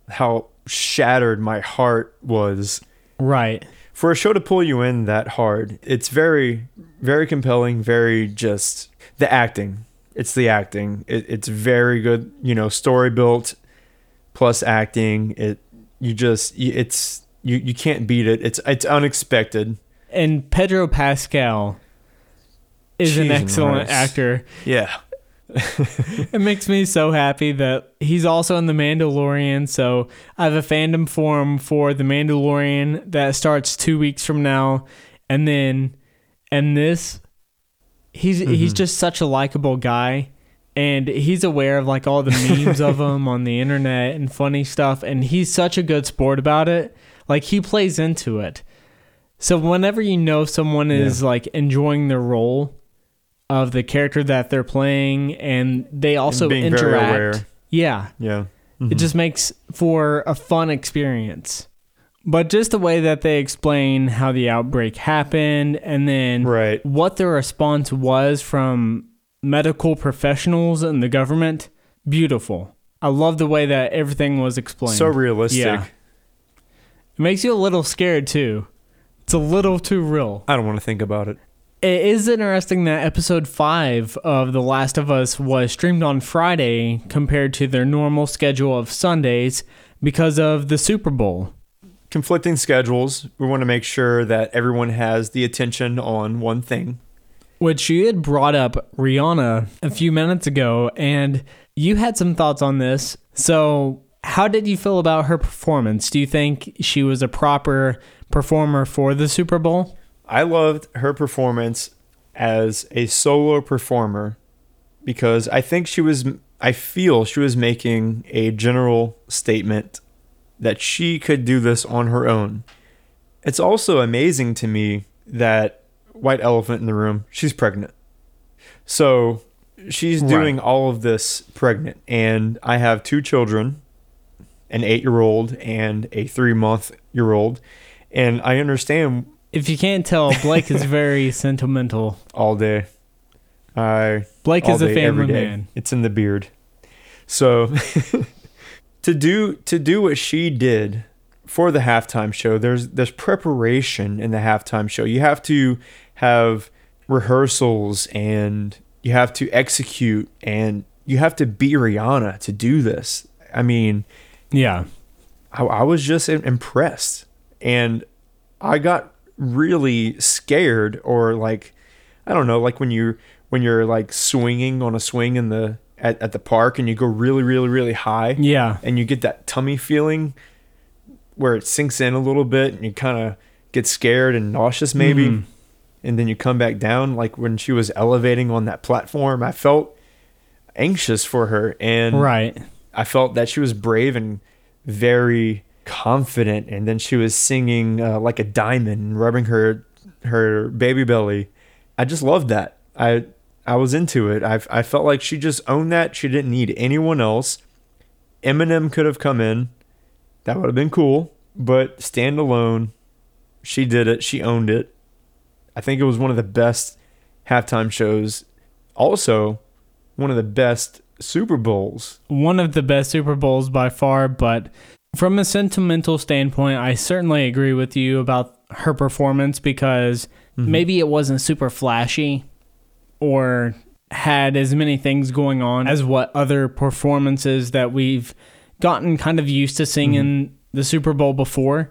how shattered my heart was. Right. For a show to pull you in that hard, it's very, very compelling, very just the acting. It's the acting. It, it's very good, you know, story built. Plus acting, it you just it's you, you can't beat it. It's it's unexpected. And Pedro Pascal is Jeez an excellent nice. actor. Yeah, It makes me so happy that he's also in The Mandalorian, so I have a fandom forum for The Mandalorian that starts two weeks from now, and then and this he's mm-hmm. he's just such a likable guy, and he's aware of like all the memes of him on the internet and funny stuff, and he's such a good sport about it. Like, he plays into it. So whenever you know someone is yeah. like enjoying their role of the character that they're playing, and they also and being interact. Very aware. Yeah. Yeah. Mm-hmm. It just makes for a fun experience. But just the way that they explain how the outbreak happened, and then right. what their response was from medical professionals and the government, beautiful. I love the way that everything was explained. So realistic. Yeah. It makes you a little scared too. It's a little too real. I don't want to think about it. It is interesting that episode five of The Last of Us was streamed on Friday compared to their normal schedule of Sundays because of the Super Bowl. Conflicting schedules. We want to make sure that everyone has the attention on one thing. Which you had brought up Rihanna a few minutes ago, and you had some thoughts on this. So how did you feel about her performance? Do you think she was a proper performer for the Super Bowl? I loved her performance as a solo performer because I think she was, I feel she was making a general statement that she could do this on her own. It's also amazing to me that white elephant in the room, she's pregnant. So she's right. doing all of this pregnant, and I have two children, an eight-year-old and a three-month-year-old, and I understand. If you can't tell, Blake is very sentimental. All day. I, Blake all is day, a family man. It's in the beard. So to do to do what she did for the halftime show, there's there's preparation in the halftime show. You have to have rehearsals, and you have to execute, and you have to be Rihanna to do this. I mean, yeah, I, I was just impressed, and I got really scared, or like, I don't know, like when you when you're like swinging on a swing in the at, at the park, and you go really really really high, yeah, and you get that tummy feeling where it sinks in a little bit, and you kind of get scared and nauseous maybe, mm-hmm. and then you come back down. Like when she was elevating on that platform, I felt anxious for her, and right, I felt that she was brave and very confident, and then she was singing uh, like a diamond, rubbing her her baby belly. I just loved that. I I was into it. I I felt like she just owned that. She didn't need anyone else. Eminem could have come in, that would have been cool, but standalone, she did it. She owned it. I think it was one of the best halftime shows. Also, one of the best Super Bowls. One of the best Super Bowls by far, but from a sentimental standpoint, I certainly agree with you about her performance because mm-hmm. maybe it wasn't super flashy or had as many things going on as what other performances that we've gotten kind of used to seeing mm-hmm. in the Super Bowl before.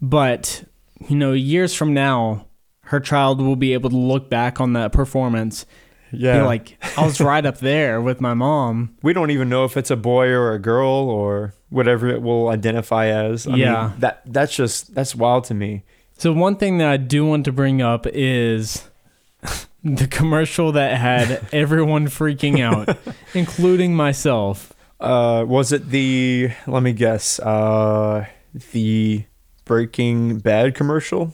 But, you know, years from now, her child will be able to look back on that performance. Yeah. Be like, I was right up there with my mom. We don't even know if it's a boy or a girl or whatever it will identify as. I yeah. mean, that that's just, that's wild to me. So one thing that I do want to bring up is the commercial that had everyone freaking out, including myself. Uh, was it the, let me guess, uh, the Breaking Bad commercial?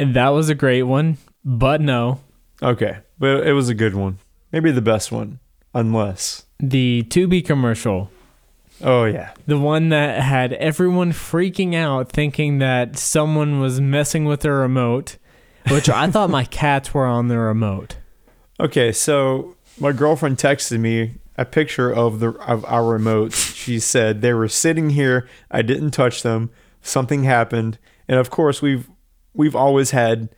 And that was a great one, but no. Okay. But it was a good one. Maybe the best one. Unless. The Tubi commercial. Oh, yeah. The one that had everyone freaking out thinking that someone was messing with their remote, which I thought my cats were on the remote. Okay, so my girlfriend texted me a picture of the of our remotes. She said, they were sitting here. I didn't touch them. Something happened. And, of course, we've we've always had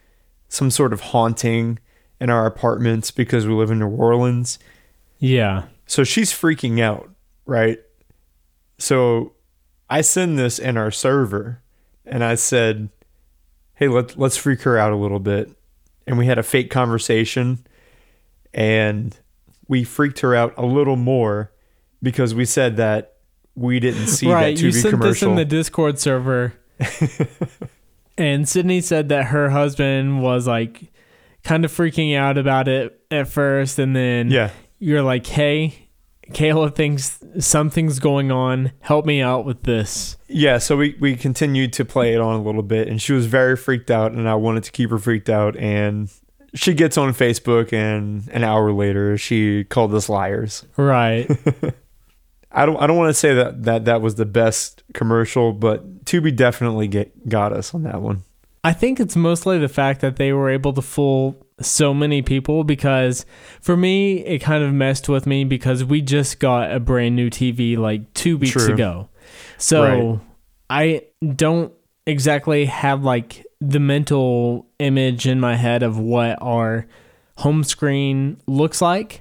some sort of haunting in our apartments because we live in New Orleans. Yeah. So she's freaking out, right? So I send this in our server, and I said, hey, let, let's freak her out a little bit. And we had a fake conversation, and we freaked her out a little more because we said that we didn't see right, that Tubi you sent commercial. This in the Discord server. And Sydney said that her husband was like kind of freaking out about it at first. And then yeah. you're like, hey, Kayla thinks something's going on. Help me out with this. Yeah. So we, we continued to play it on a little bit, and she was very freaked out, and I wanted to keep her freaked out. And she gets on Facebook, and an hour later she called us liars. Right. I don't I don't want to say that, that that was the best commercial, but Tubi definitely get, got us on that one. I think it's mostly the fact that they were able to fool so many people, because for me, it kind of messed with me because we just got a brand new T V like two weeks True. ago. So right. I don't exactly have like the mental image in my head of what our home screen looks like.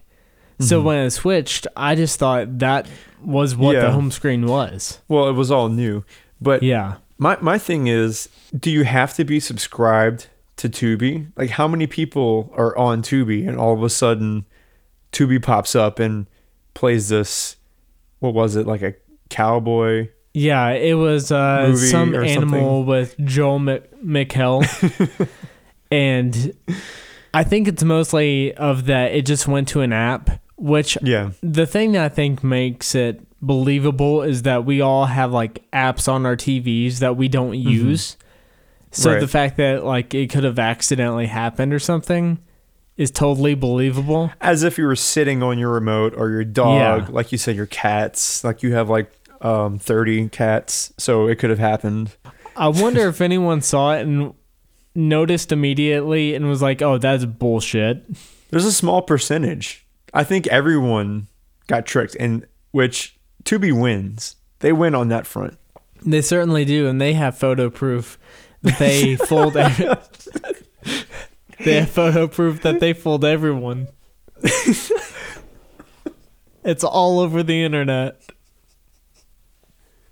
So mm-hmm. when I switched, I just thought that was what yeah. the home screen was. Well, it was all new. But yeah. my, my thing is, do you have to be subscribed to Tubi? Like, how many people are on Tubi, and all of a sudden Tubi pops up and plays this, what was it, like a cowboy? Yeah, it was uh, some animal something. with Joel McHale. And I think it's mostly of that it just went to an app. Which yeah. the thing that I think makes it believable is that we all have like apps on our T Vs that we don't mm-hmm. use. So right. the fact that like it could have accidentally happened or something is totally believable. As if you were sitting on your remote, or your dog, yeah. like you said, your cats, like you have like um, thirty cats. So it could have happened. I wonder if anyone saw it and noticed immediately and was like, oh, that's bullshit. There's a small percentage. I think everyone got tricked, and which Tubi wins. They win on that front. They certainly do, and they have photo proof that they fooled every- They have photo proof that they fooled everyone. It's all over the internet.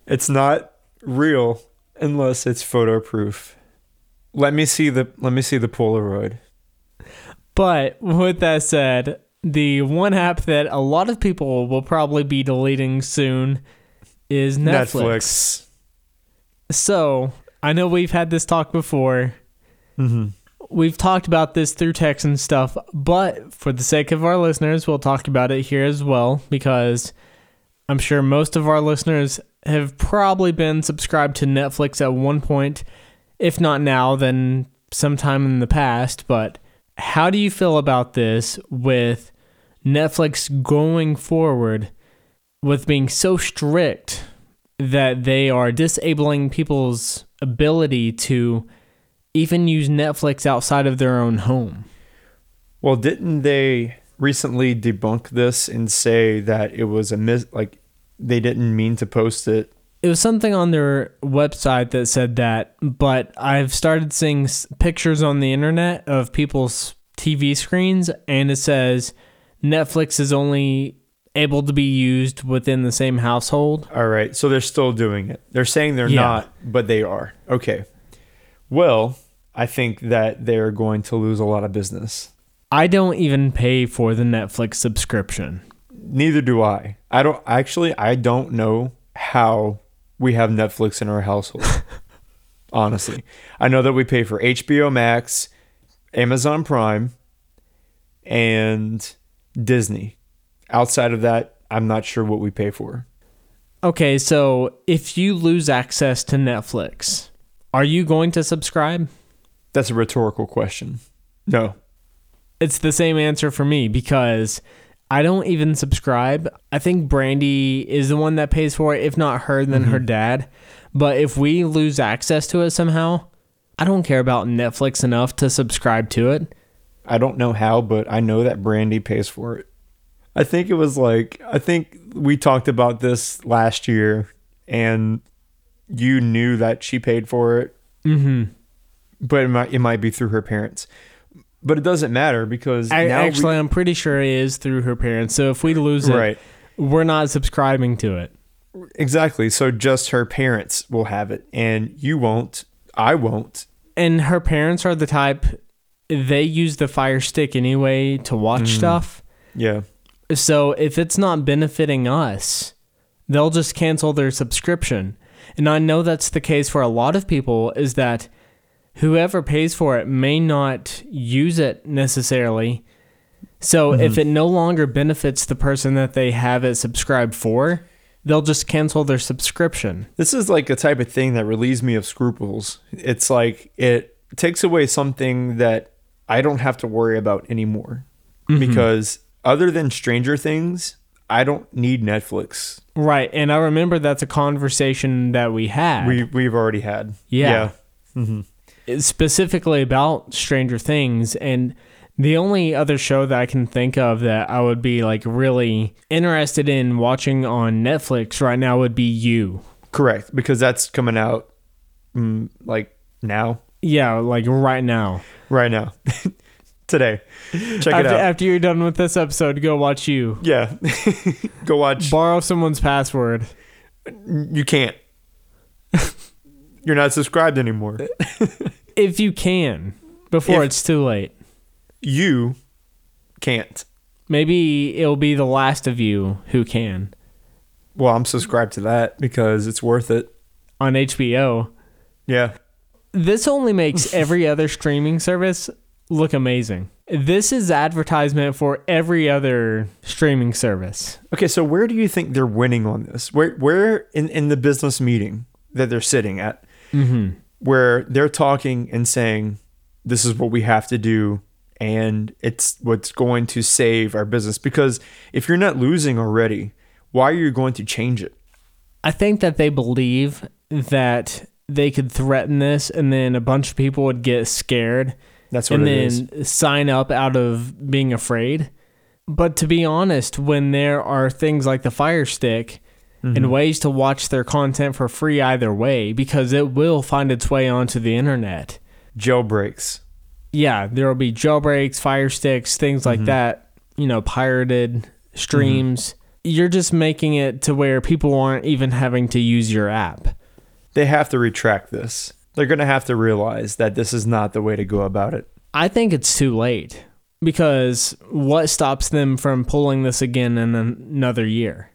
It's not real unless it's photo proof. Let me see the let me see the Polaroid. But with that said, the one app that a lot of people will probably be deleting soon is Netflix. Netflix. So, I know we've had this talk before. Mm-hmm. We've talked about this through text and stuff, but for the sake of our listeners, we'll talk about it here as well, because I'm sure most of our listeners have probably been subscribed to Netflix at one point, if not now, then sometime in the past. But how do you feel about this with Netflix going forward with being so strict that they are disabling people's ability to even use Netflix outside of their own home? Well, didn't they recently debunk this and say that it was a mis- like they didn't mean to post it? It was something on their website that said that, but I've started seeing pictures on the internet of people's T V screens, and it says Netflix is only able to be used within the same household. All right, so they're still doing it. They're saying they're yeah. not, but they are. Okay. Well, I think that they're going to lose a lot of business. I don't even pay for the Netflix subscription. Neither do I. I don't actually, I don't know how we have Netflix in our household. Honestly, I know that we pay for H B O Max, Amazon Prime, and Disney. Outside of that, I'm not sure what we pay for. Okay, so if you lose access to Netflix, are you going to subscribe? That's a rhetorical question. No. It's the same answer for me, because I don't even subscribe. I think Brandy is the one that pays for it. If not her, then mm-hmm. her dad. But if we lose access to it somehow, I don't care about Netflix enough to subscribe to it. I don't know how, but I know that Brandy pays for it. I think it was like, I think we talked about this last year, and you knew that she paid for it. Mm-hmm. But it might, it might be through her parents. But it doesn't matter, because I, now actually, we, I'm pretty sure it is through her parents. So if we lose it, right. we're not subscribing to it. Exactly. So just her parents will have it, and you won't. I won't. And her parents are the type, they use the Fire Stick anyway to watch mm. stuff. Yeah. So if it's not benefiting us, they'll just cancel their subscription. And I know that's the case for a lot of people, is that whoever pays for it may not use it necessarily. So mm-hmm. if it no longer benefits the person that they have it subscribed for, they'll just cancel their subscription. This is like a type of thing that relieves me of scruples. It's like it takes away something that I don't have to worry about anymore. Mm-hmm. Because other than Stranger Things, I don't need Netflix. Right. And I remember that's a conversation that we had. We, we've already had. Yeah. yeah. Mm-hmm. Specifically about Stranger Things. And the only other show that I can think of that I would be like really interested in watching on Netflix right now would be You. Correct. Because that's coming out mm, like now. Yeah. Like right now. Right now. Today. Check it after, out. After you're done with this episode, go watch You. Yeah. Go watch. Borrow someone's password. You can't. You're not subscribed anymore. If you can, before if it's too late. You can't. Maybe it'll be the last of you who can. Well, I'm subscribed to that because it's worth it. On H B O. Yeah. This only makes every other streaming service look amazing. This is advertisement for every other streaming service. Okay, so where do you think they're winning on this? Where, where in, in the business meeting that they're sitting at, mm-hmm. where they're talking and saying, this is what we have to do, and it's what's going to save our business? Because if you're not losing already, why are you going to change it? I think that they believe that they could threaten this, and then a bunch of people would get scared. That's what it is. And then sign up out of being afraid. But to be honest, when there are things like the Fire Stick mm-hmm. and ways to watch their content for free either way, because it will find its way onto the internet. Jailbreaks. Yeah, there will be jailbreaks, Fire Sticks, things mm-hmm. like that, you know, pirated streams. Mm-hmm. You're just making it to where people aren't even having to use your app. They have to retract this. They're going to have to realize that this is not the way to go about it. I think it's too late, because what stops them from pulling this again in another year?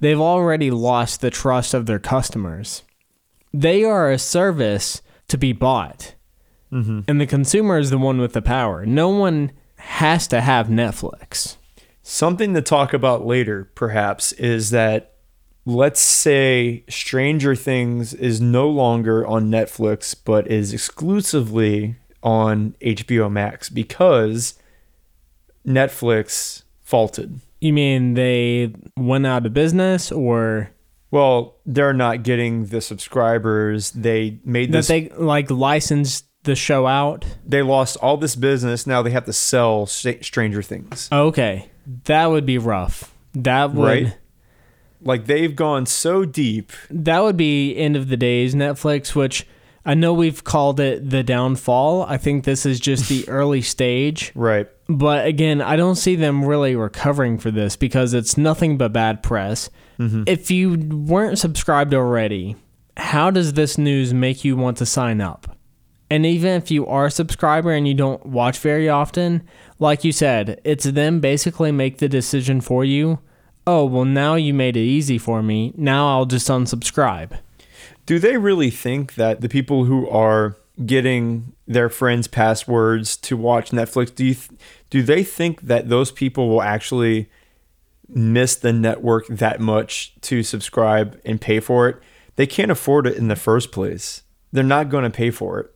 They've already lost the trust of their customers. They are a service to be bought. Mm-hmm. And the consumer is the one with the power. No one has to have Netflix. Something to talk about later, perhaps, is that let's say Stranger Things is no longer on Netflix, but is exclusively on H B O Max because Netflix faulted. You mean they went out of business, or? Well, they're not getting the subscribers. They made this. That they like licensed the show out? They lost all this business. Now they have to sell Stranger Things. Okay. That would be rough. That would. Right? Like, they've gone so deep. That would be end of the days Netflix, which I know we've called it the downfall. I think this is just the early stage. Right. But again, I don't see them really recovering for this, because it's nothing but bad press. Mm-hmm. If you weren't subscribed already, how does this news make you want to sign up? And even if you are a subscriber and you don't watch very often, like you said, it's them basically make the decision for you. Oh, well, now you made it easy for me. Now I'll just unsubscribe. Do they really think that the people who are getting their friends' passwords to watch Netflix, do you th- do they think that those people will actually miss the network that much to subscribe and pay for it? They can't afford it in the first place. They're not going to pay for it.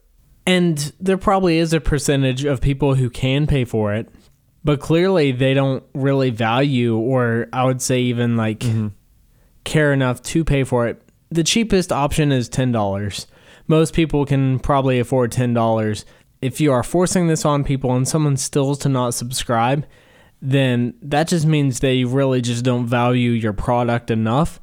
And there probably is a percentage of people who can pay for it. But clearly they don't really value, or I would say even like mm-hmm. care enough to pay for it. The cheapest option is ten dollars. Most people can probably afford ten dollars. If you are forcing this on people and someone still to not subscribe, then that just means they really just don't value your product enough.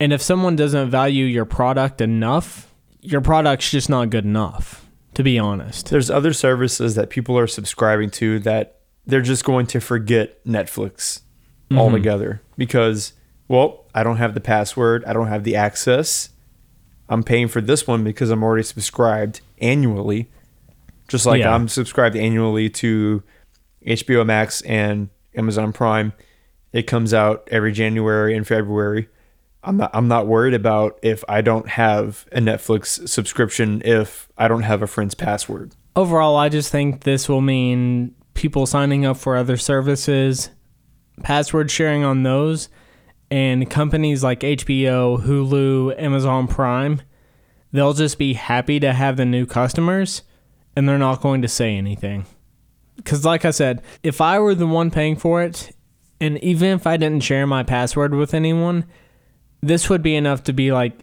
And if someone doesn't value your product enough, your product's just not good enough, to be honest. There's other services that people are subscribing to that they're just going to forget Netflix mm-hmm. altogether, because, well, I don't have the password. I don't have the access. I'm paying for this one because I'm already subscribed annually, just like yeah. I'm subscribed annually to H B O Max and Amazon Prime It comes out every January and February. I'm not, I'm not worried about if I don't have a Netflix subscription, if I don't have a friend's password. Overall, I just think this will mean people signing up for other services, password sharing on those, and companies like H B O, Hulu, Amazon Prime, they'll just be happy to have the new customers, and they're not going to say anything. Because like I said, if I were the one paying for it, and even if I didn't share my password with anyone, this would be enough to be like,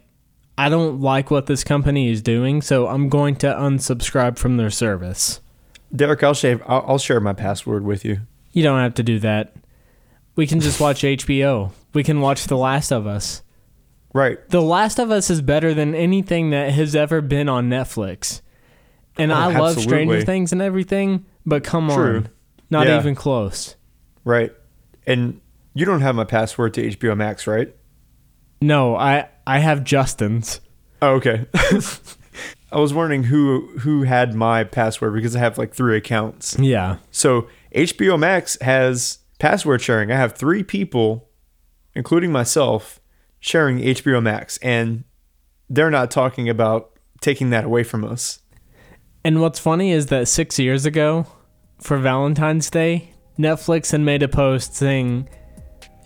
I don't like what this company is doing, so I'm going to unsubscribe from their service. Derek, I'll share, I'll share my password with you. You don't have to do that. We can just watch H B O. We can watch The Last of Us. Right. The Last of Us is better than anything that has ever been on Netflix. And oh, I absolutely. love Stranger Things and everything, but come True. on. Not yeah. even close. Right. And you don't have my password to H B O Max, right? No, I, I have Justin's. Oh, okay. I was wondering who who had my password because I have like three accounts. Yeah. So H B O Max has password sharing. I have three people, including myself, sharing H B O Max, and they're not talking about taking that away from us. And what's funny is that six years ago, for Valentine's Day, Netflix had made a post saying,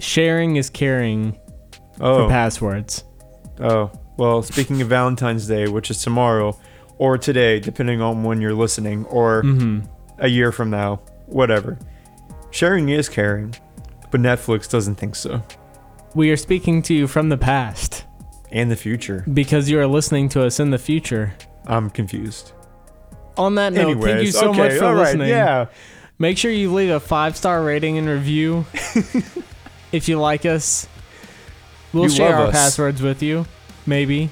sharing is caring oh. for passwords. Oh, well, speaking of Valentine's Day, which is tomorrow, or today, depending on when you're listening, or mm-hmm. a year from now, whatever. Sharing is caring, but Netflix doesn't think so. We are speaking to you from the past. And the future. Because you are listening to us in the future. I'm confused. On that note, Anyways, thank you so okay, much for all listening. Right, yeah. Make sure you leave a five-star rating and review if you like us. We'll you share our us. passwords with you, maybe.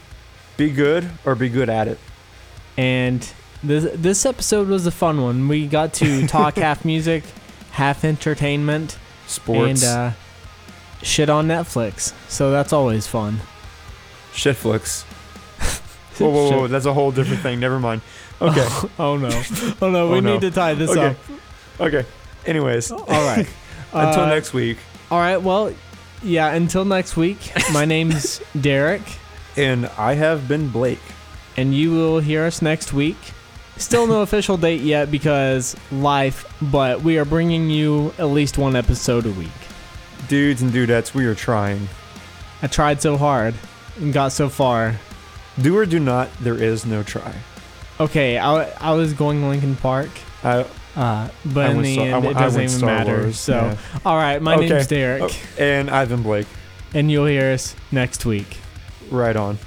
Be good or be good at it. And this, this episode was a fun one. We got to talk half music, half entertainment, sports, and uh, shit on Netflix. So that's always fun. Shitflix. Whoa, whoa, whoa! That's a whole different thing. Never mind. Okay. Oh, oh no! Oh no! We oh, no. need to tie this okay. up. Okay. Anyways. All right. Until uh, next week. All right. Well, yeah. Until next week. My name's Derek. And I have been Blake. And you will hear us next week. Still no official date yet because life, but we are bringing you at least one episode a week. Dudes and dudettes, we are trying. I tried so hard and got so far. Do or do not, there is no try. Okay, I, I was going Linkin Park, I, uh, but I in the so, end, I, it doesn't even matter. Wars, so, yeah. All right, my okay. name's Derek. Oh, and I've been Blake. And you'll hear us next week. Right on.